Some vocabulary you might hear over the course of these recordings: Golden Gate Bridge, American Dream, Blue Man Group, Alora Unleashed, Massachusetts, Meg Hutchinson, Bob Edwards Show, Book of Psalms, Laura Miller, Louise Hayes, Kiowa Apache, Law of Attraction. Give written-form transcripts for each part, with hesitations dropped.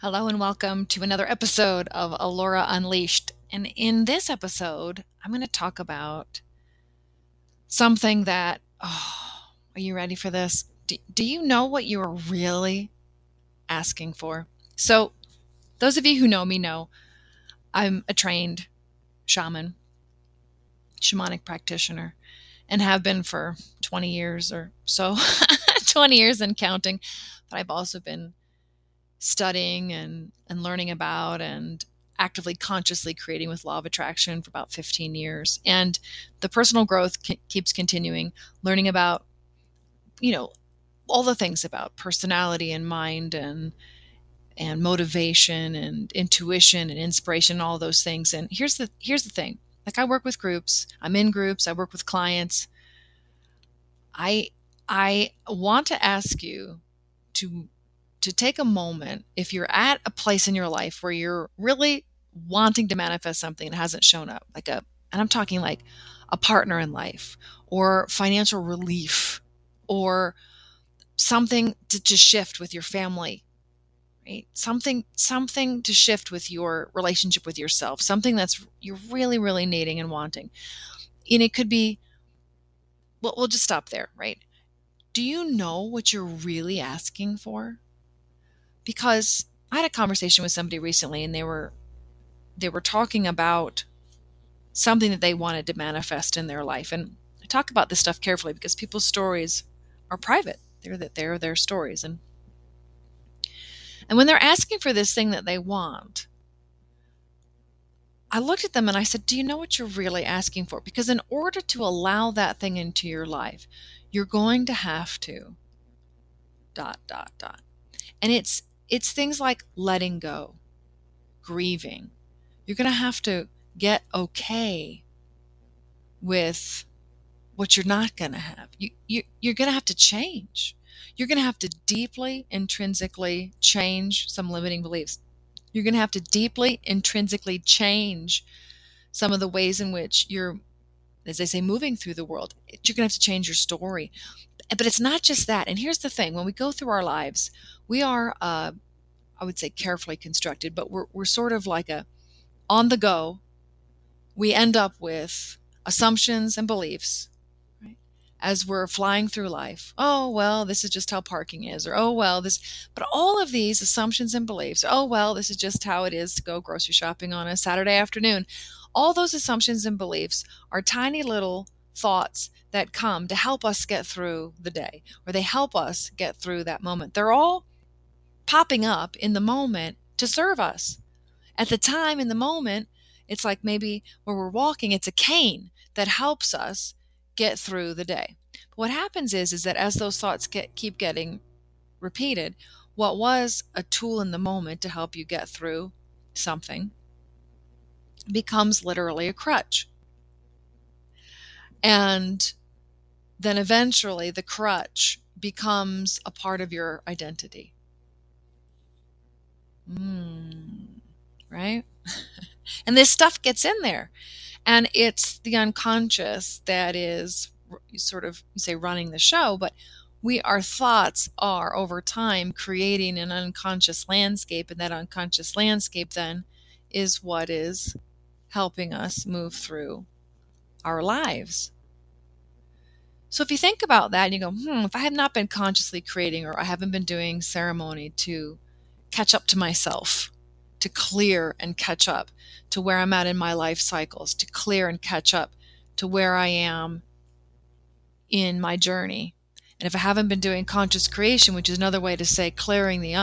Hello and welcome to another episode of Alora Unleashed. And in this episode, I'm going to talk about something that, are you ready for this? Do you know what you are really asking for? So those of you who know me know I'm a trained shamanic practitioner, and have been for 20 years or so, 20 years and counting. But I've also been studying and learning about and actively consciously creating with Law of Attraction for about 15 years. And the personal growth keeps continuing, learning about, all the things about personality and mind and motivation and intuition and inspiration, and all those things. And here's the thing. Like, I work with groups, I'm in groups, I work with clients. I want to ask you to take a moment, if you're at a place in your life where you're really wanting to manifest something that hasn't shown up, and I'm talking like a partner in life or financial relief or something to shift with your family, right? Something to shift with your relationship with yourself, something that's you're really, really needing and wanting. And it could be, well, we'll just stop there, right? Do you know what you're really asking for? Because I had a conversation with somebody recently, and they were talking about something that they wanted to manifest in their life. And I talk about this stuff carefully because people's stories are private. They're their stories. And when they're asking for this thing that they want, I looked at them and I said, do you know what you're really asking for? Because in order to allow that thing into your life, you're going to have to ... And it's things like letting go, grieving. You're going to have to get okay with what you're not going to have. You're going to have to change. You're going to have to deeply, intrinsically change some limiting beliefs. You're going to have to deeply, intrinsically change some of the ways in which you're, as they say, moving through the world. You're going to have to change your story. But it's not just that. And here's the thing. When we go through our lives, we are, I would say, carefully constructed, but we're sort of like on the go. We end up with assumptions and beliefs, right? As we're flying through life. Oh, well, this is just how parking is. Or, oh, well, this. But all of these assumptions and beliefs. Oh, well, this is just how it is to go grocery shopping on a Saturday afternoon. All those assumptions and beliefs are tiny little thoughts that come to help us get through the day, or they help us get through that moment. They're all popping up in the moment to serve us. At the time, in the moment, it's like maybe where we're walking, it's a cane that helps us get through the day. But what happens is that as those thoughts keep getting repeated, what was a tool in the moment to help you get through something becomes literally a crutch. And then eventually the crutch becomes a part of your identity. Right? And this stuff gets in there. And it's the unconscious that is sort of, you say, running the show. But our thoughts are, over time, creating an unconscious landscape. And that unconscious landscape then is what is helping us move through our lives. So if you think about that and you go, if I have not been consciously creating, or I haven't been doing ceremony to catch up to myself, to clear and catch up to where I'm at in my life cycles, to clear and catch up to where I am in my journey. And if I haven't been doing conscious creation, which is another way to say clearing the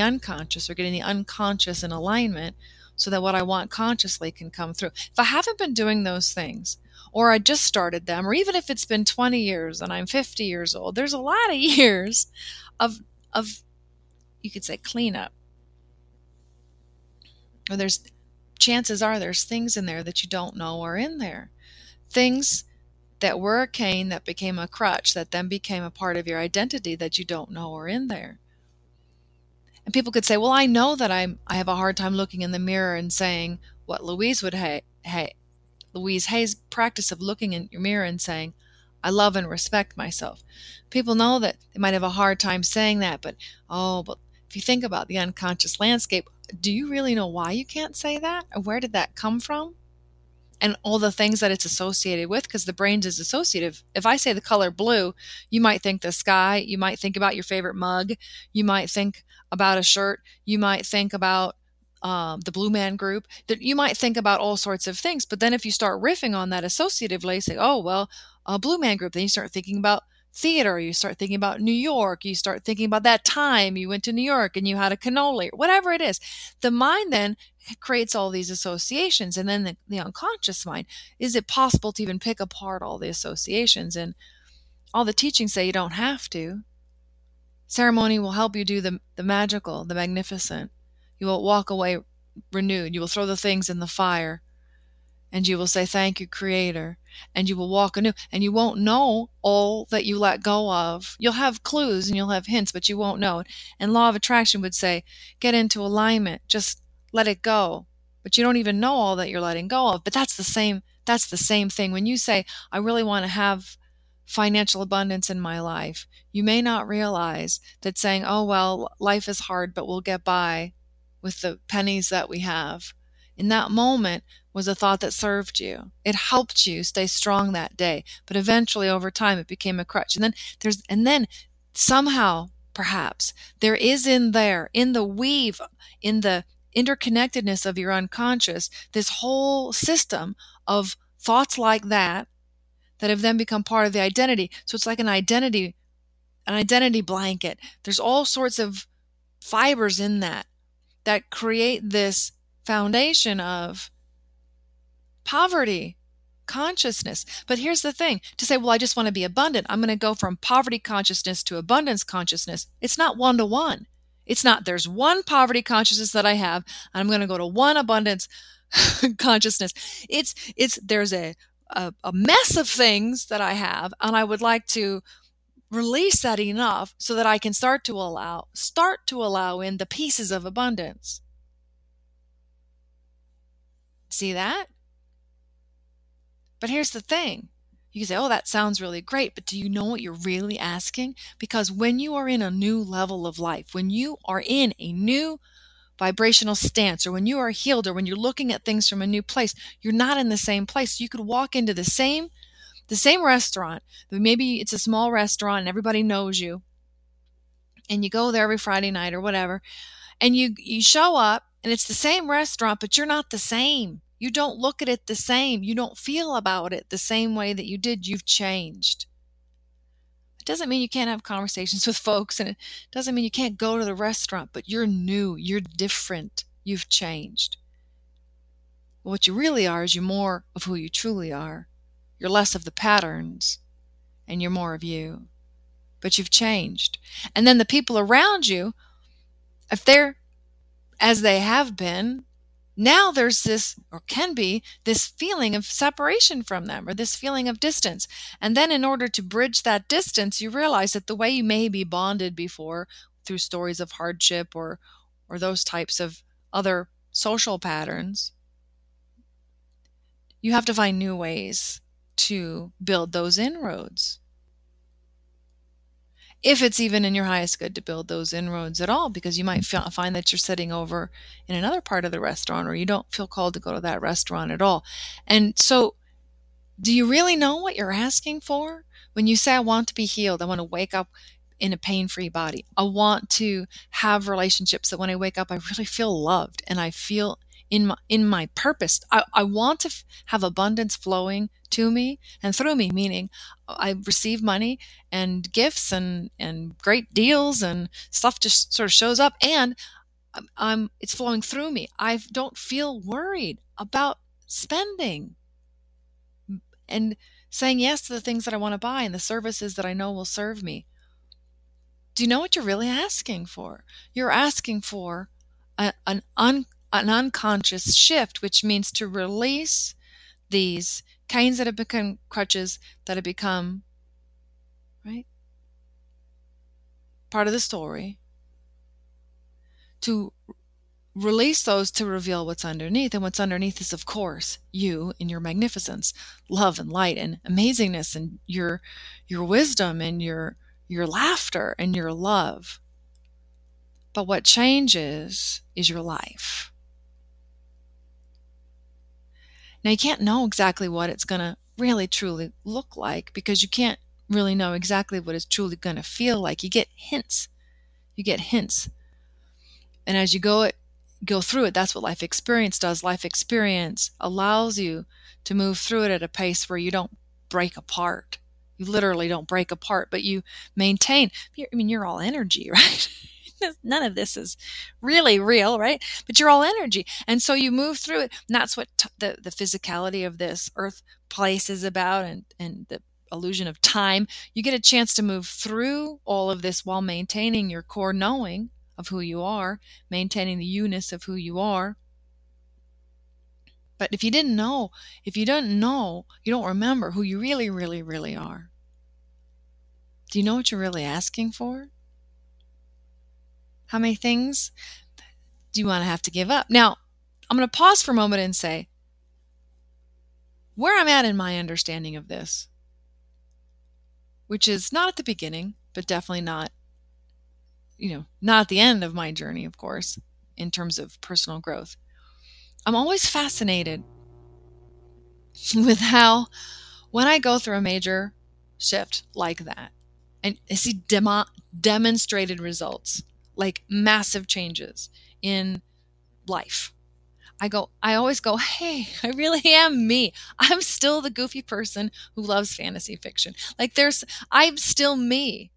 unconscious, or getting the unconscious in alignment so that what I want consciously can come through. If I haven't been doing those things, or I just started them, or even if it's been 20 years and I'm 50 years old, there's a lot of years of you could say, cleanup. Or chances are there's things in there that you don't know are in there. Things that were a cane that became a crutch that then became a part of your identity that you don't know are in there. And people could say, well, I know that I have a hard time looking in the mirror and saying what Louise Hayes' practice of looking in your mirror and saying, I love and respect myself. People know that they might have a hard time saying that, but If you think about the unconscious landscape, do you really know why you can't say that? Or where did that come from? And all the things that it's associated with, because the brain is associative. If I say the color blue, you might think the sky, you might think about your favorite mug, you might think about a shirt, you might think about the Blue Man Group, that you might think about all sorts of things. But then if you start riffing on that associatively, say, oh, well, a Blue Man Group, then you start thinking about theater, you start thinking about New York, you start thinking about that time you went to New York and you had a cannoli, whatever it is. The mind then creates all these associations, and then the unconscious mind, is it possible to even pick apart all the associations? And all the teachings say you don't have to. Ceremony will help you do the magical, the magnificent. You will walk away renewed. You will throw the things in the fire. And you will say, thank you, Creator. And you will walk anew. And you won't know all that you let go of. You'll have clues and you'll have hints, but you won't know it. And Law of Attraction would say, get into alignment. Just let it go. But you don't even know all that you're letting go of. But that's the same thing. When you say, I really want to have financial abundance in my life, you may not realize that saying, oh, well, life is hard, but we'll get by with the pennies that we have, in that moment, was a thought that served you. It helped you stay strong that day, but eventually over time it became a crutch. And then somehow, perhaps, there is in the weave, in the interconnectedness of your unconscious, this whole system of thoughts like that that have then become part of the identity. So it's like an identity blanket. There's all sorts of fibers in that create this foundation of poverty consciousness. But here's the thing, to say, well, I just want to be abundant, I'm going to go from poverty consciousness to abundance consciousness. It's not one-to-one. It's not there's one poverty consciousness that I have, and I'm going to go to one abundance consciousness. It's there's a mess of things that I have, and I would like to release that enough so that I can start to allow in the pieces of abundance. See that? But here's the thing. You can say, oh, that sounds really great, but do you know what you're really asking? Because when you are in a new level of life, when you are in a new vibrational stance, or when you are healed, or when you're looking at things from a new place, you're not in the same place. You could walk into the same restaurant. Maybe it's a small restaurant and everybody knows you, and you go there every Friday night or whatever, and you show up and it's the same restaurant, but you're not the same. You don't look at it the same. You don't feel about it the same way that you did. You've changed. It doesn't mean you can't have conversations with folks, and it doesn't mean you can't go to the restaurant, but you're new. You're different. You've changed. What you really are is you're more of who you truly are. You're less of the patterns, and you're more of you. But you've changed. And then the people around you, if they're as they have been, now there's this, or can be, this feeling of separation from them, or this feeling of distance. And then in order to bridge that distance, you realize that the way you may be bonded before through stories of hardship or those types of other social patterns, you have to find new ways to build those inroads. If it's even in your highest good to build those inroads at all, because you might find that you're sitting over in another part of the restaurant, or you don't feel called to go to that restaurant at all. And so, do you really know what you're asking for? When you say, I want to be healed, I want to wake up in a pain-free body, I want to have relationships that when I wake up, I really feel loved and I feel in my purpose. I want to have abundance flowing to me and through me, meaning I receive money and gifts and great deals and stuff just sort of shows up, and it's flowing through me. I don't feel worried about spending and saying yes to the things that I want to buy and the services that I know will serve me. Do you know what you're really asking for? You're asking for an unconscious shift, which means to release these canes that have become crutches, that have become, right, part of the story, to release those to reveal what's underneath. And what's underneath is, of course, you and your magnificence, love and light and amazingness, and your wisdom and your laughter and your love. But what changes is your life. Now, you can't know exactly what it's going to really truly look like, because you can't really know exactly what it's truly going to feel like. You get hints. And as you go through it, that's what life experience does. Life experience allows you to move through it at a pace where you don't break apart. You literally don't break apart, but you maintain. I mean, you're all energy, right? None of this is really real, right? But you're all energy. And so you move through it. And that's what the physicality of this earth place is about, and the illusion of time. You get a chance to move through all of this while maintaining your core knowing of who you are, maintaining the you-ness of who you are. But if you don't know, you don't remember who you really, really, really are. Do you know what you're really asking for? How many things do you want to have to give up? Now, I'm going to pause for a moment and say, where I'm at in my understanding of this, which is not at the beginning, but definitely not at the end of my journey, of course, in terms of personal growth. I'm always fascinated with how, when I go through a major shift like that, and I see demonstrated results, like massive changes in life, I always go, hey, I really am me. I'm still the goofy person who loves fantasy fiction. Like, I'm still me.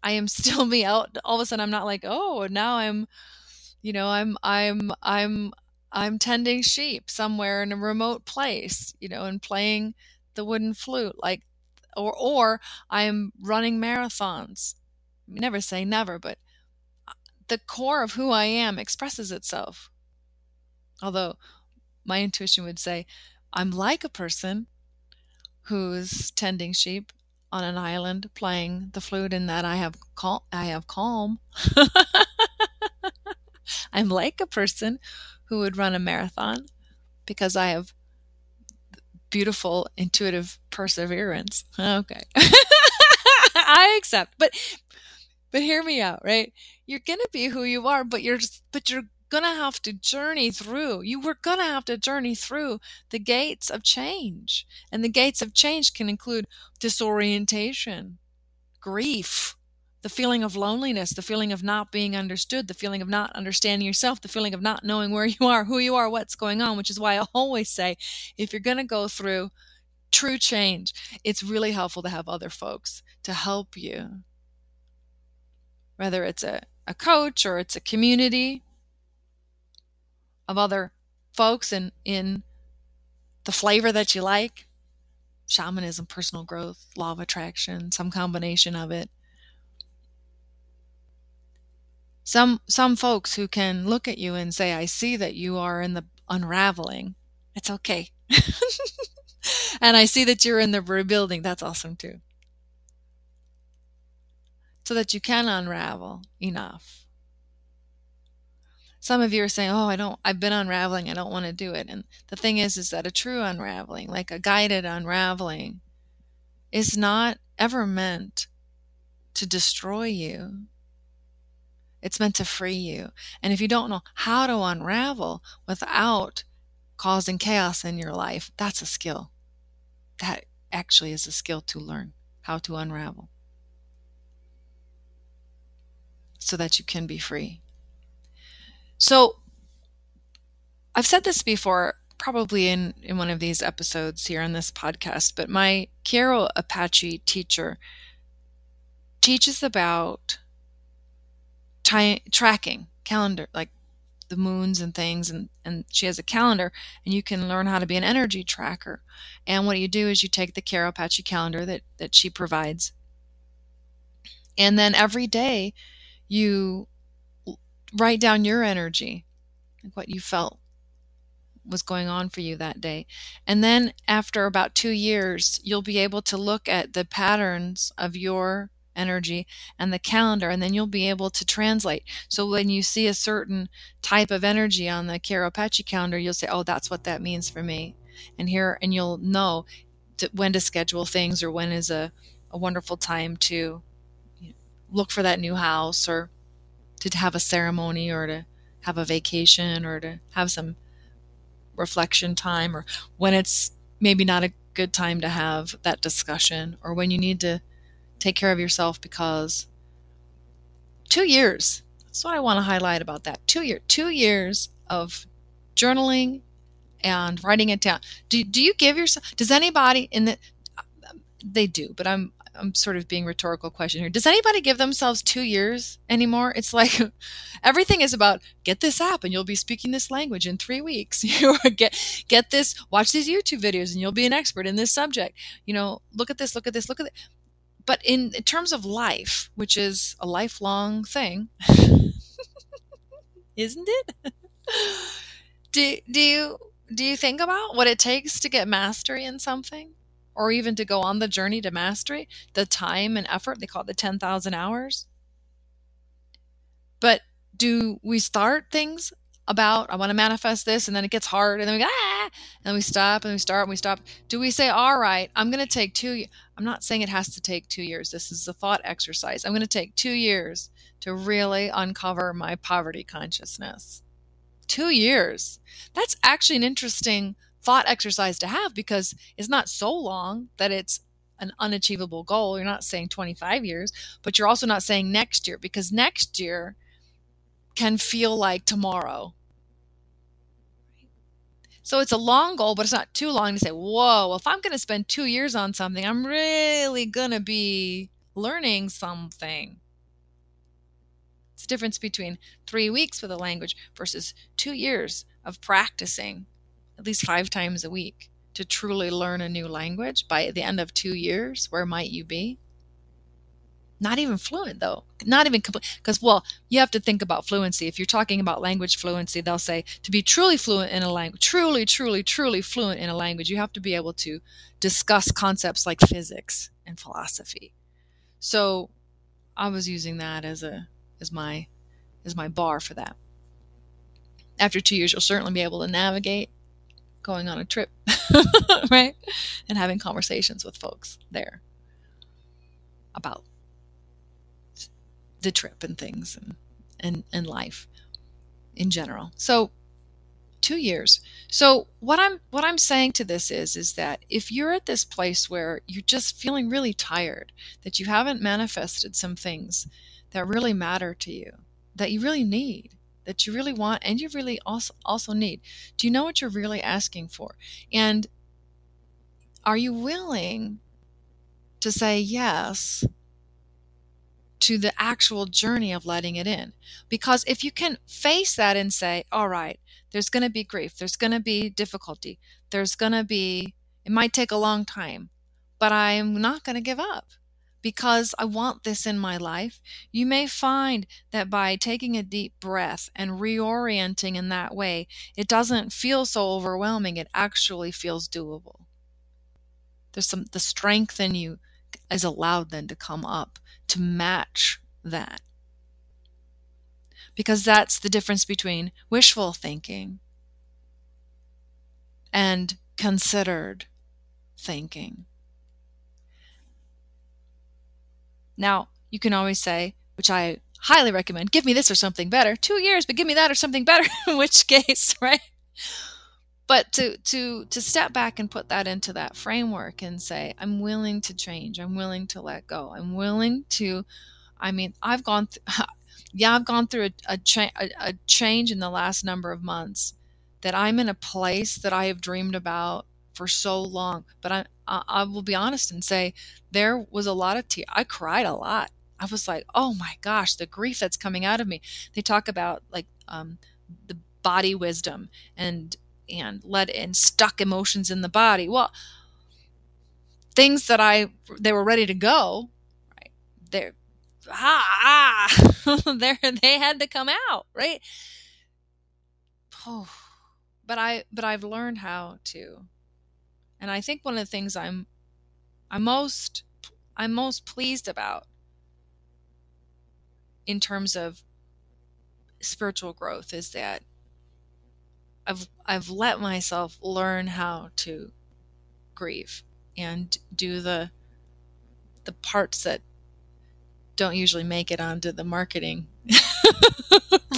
I am still me. All of a sudden, I'm not like, oh, now I'm tending sheep somewhere in a remote place, and playing the wooden flute, like, or I'm running marathons. Never say never, but the core of who I am expresses itself. Although my intuition would say I'm like a person who's tending sheep on an island playing the flute, in that I have calm. I'm like a person who would run a marathon because I have beautiful, intuitive perseverance. Okay. I accept. But hear me out, right? You're going to be who you are, but you're going to have to journey through. You were going to have to journey through the gates of change. And the gates of change can include disorientation, grief, the feeling of loneliness, the feeling of not being understood, the feeling of not understanding yourself, the feeling of not knowing where you are, who you are, what's going on, which is why I always say, if you're going to go through true change, it's really helpful to have other folks to help you. Whether it's a coach or it's a community of other folks in the flavor that you like, shamanism, personal growth, law of attraction, some combination of it. Some folks who can look at you and say, I see that you are in the unraveling. It's okay. And I see that you're in the rebuilding. That's awesome too. So that you can unravel enough. Some of you are saying, I've been unraveling. I don't want to do it. And the thing is that a true unraveling, like a guided unraveling, is not ever meant to destroy you. It's meant to free you. And if you don't know how to unravel without causing chaos in your life, that's a skill. That actually is a skill to learn how to unravel so that you can be free. So I've said this before, probably in one of these episodes here on this podcast, but my Kiowa Apache teacher teaches about tracking calendar, like the moons and things, and she has a calendar, and you can learn how to be an energy tracker. And what you do is you take the Kiowa Apache calendar that she provides, and then every day you write down your energy, like what you felt was going on for you that day. And then after about 2 years, you'll be able to look at the patterns of your energy and the calendar, and then you'll be able to translate. So when you see a certain type of energy on the Kiowa Apache calendar, you'll say, oh, that's what that means for me. And you'll know when to schedule things, or when is a wonderful time to look for that new house, or to have a ceremony or to have a vacation or to have some reflection time, or when it's maybe not a good time to have that discussion, or when you need to take care of yourself because 2 years, that's what I want to highlight about that. 2 years of journaling and writing it down. Do you give yourself, does anybody in the, they do, but I'm sort of being rhetorical question here. Does anybody give themselves 2 years anymore? It's like everything is about get this app and you'll be speaking this language in 3 weeks. Get this, watch these YouTube videos and you'll be an expert in this subject. You know, look at this. But in terms of life, which is a lifelong thing, isn't it? Do you think about what it takes to get mastery in something? Or even to go on the journey to mastery, the time and effort, they call it the 10,000 hours. But do we start things about, I want to manifest this, and then it gets hard, and then we go, and we stop, and we start, and we stop. Do we say, all right, I'm going to take 2 years. I'm not saying it has to take 2 years. This is a thought exercise. I'm going to take 2 years to really uncover my poverty consciousness. 2 years. That's actually an interesting thought exercise to have, because it's not so long that it's an unachievable goal. You're not saying 25 years, but you're also not saying next year, because next year can feel like tomorrow. So it's a long goal, but it's not too long to say, whoa, if I'm going to spend 2 years on something, I'm really going to be learning something. It's the difference between 3 weeks with a language versus 2 years of practicing at least 5 times a week to truly learn a new language. By the end of 2 years, where might you be? Not even fluent, though. Not even complete. Because, well, you have to think about fluency. If you're talking about language fluency, they'll say to be truly fluent in a language, truly fluent in a language, you have to be able to discuss concepts like physics and philosophy. So I was using that as my bar for that. After 2 years, you'll certainly be able to navigate going on a trip, right? And having conversations with folks there about the trip and things and life in general. So 2 years. So what I'm saying to this is that if you're at this place where you're just feeling really tired, that you haven't manifested some things that really matter to you, that you really need, that you really want, and you really also need. Do you know what you're really asking for? And are you willing to say yes to the actual journey of letting it in? Because if you can face that and say, all right, there's going to be grief, there's going to be difficulty, there's going to be, it might take a long time, but I'm not going to give up, because I want this in my life. You may find that by taking a deep breath and reorienting in that way, it doesn't feel so overwhelming. It actually feels doable. The strength in you is allowed then to come up to match that. Because that's the difference between wishful thinking and considered thinking. Now, you can always say, which I highly recommend, give me this or something better. 2 years, but give me that or something better, in which case, right? But to step back and put that into that framework and say, I'm willing to change. I'm willing to let go. I'm willing to, I mean, I've gone through a change in the last number of months, that I'm in a place that I have dreamed about for so long. But I will be honest and say there was a lot of tears. I cried a lot. I was like, oh my gosh, the grief that's coming out of me. They talk about like the body wisdom and let in stuck emotions in the body. Well, things that they were ready to go, right? They had to come out, right? Oh, but I've learned how to. And I think one of the things I'm most pleased about in terms of spiritual growth is that I've let myself learn how to grieve and do the parts that don't usually make it onto the marketing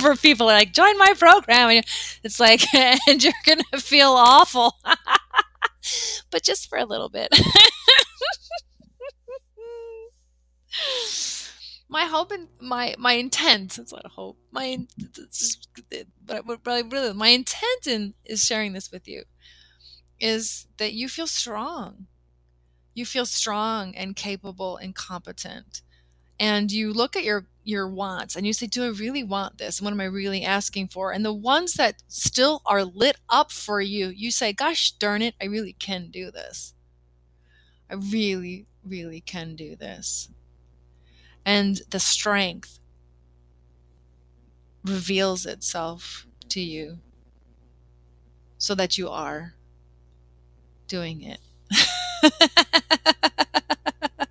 for people like, join my program. And it's like, and you're going to feel awful, but just for a little bit. My hope and my intent, it's not a hope, my intent is sharing this with you is that you feel strong. You feel strong and capable and competent. And you look at your wants and you say, do I really want this? What am I really asking for? And the ones that still are lit up for you, you say, gosh darn it, I really can do this. I really, really can do this. And the strength reveals itself to you so that you are doing it.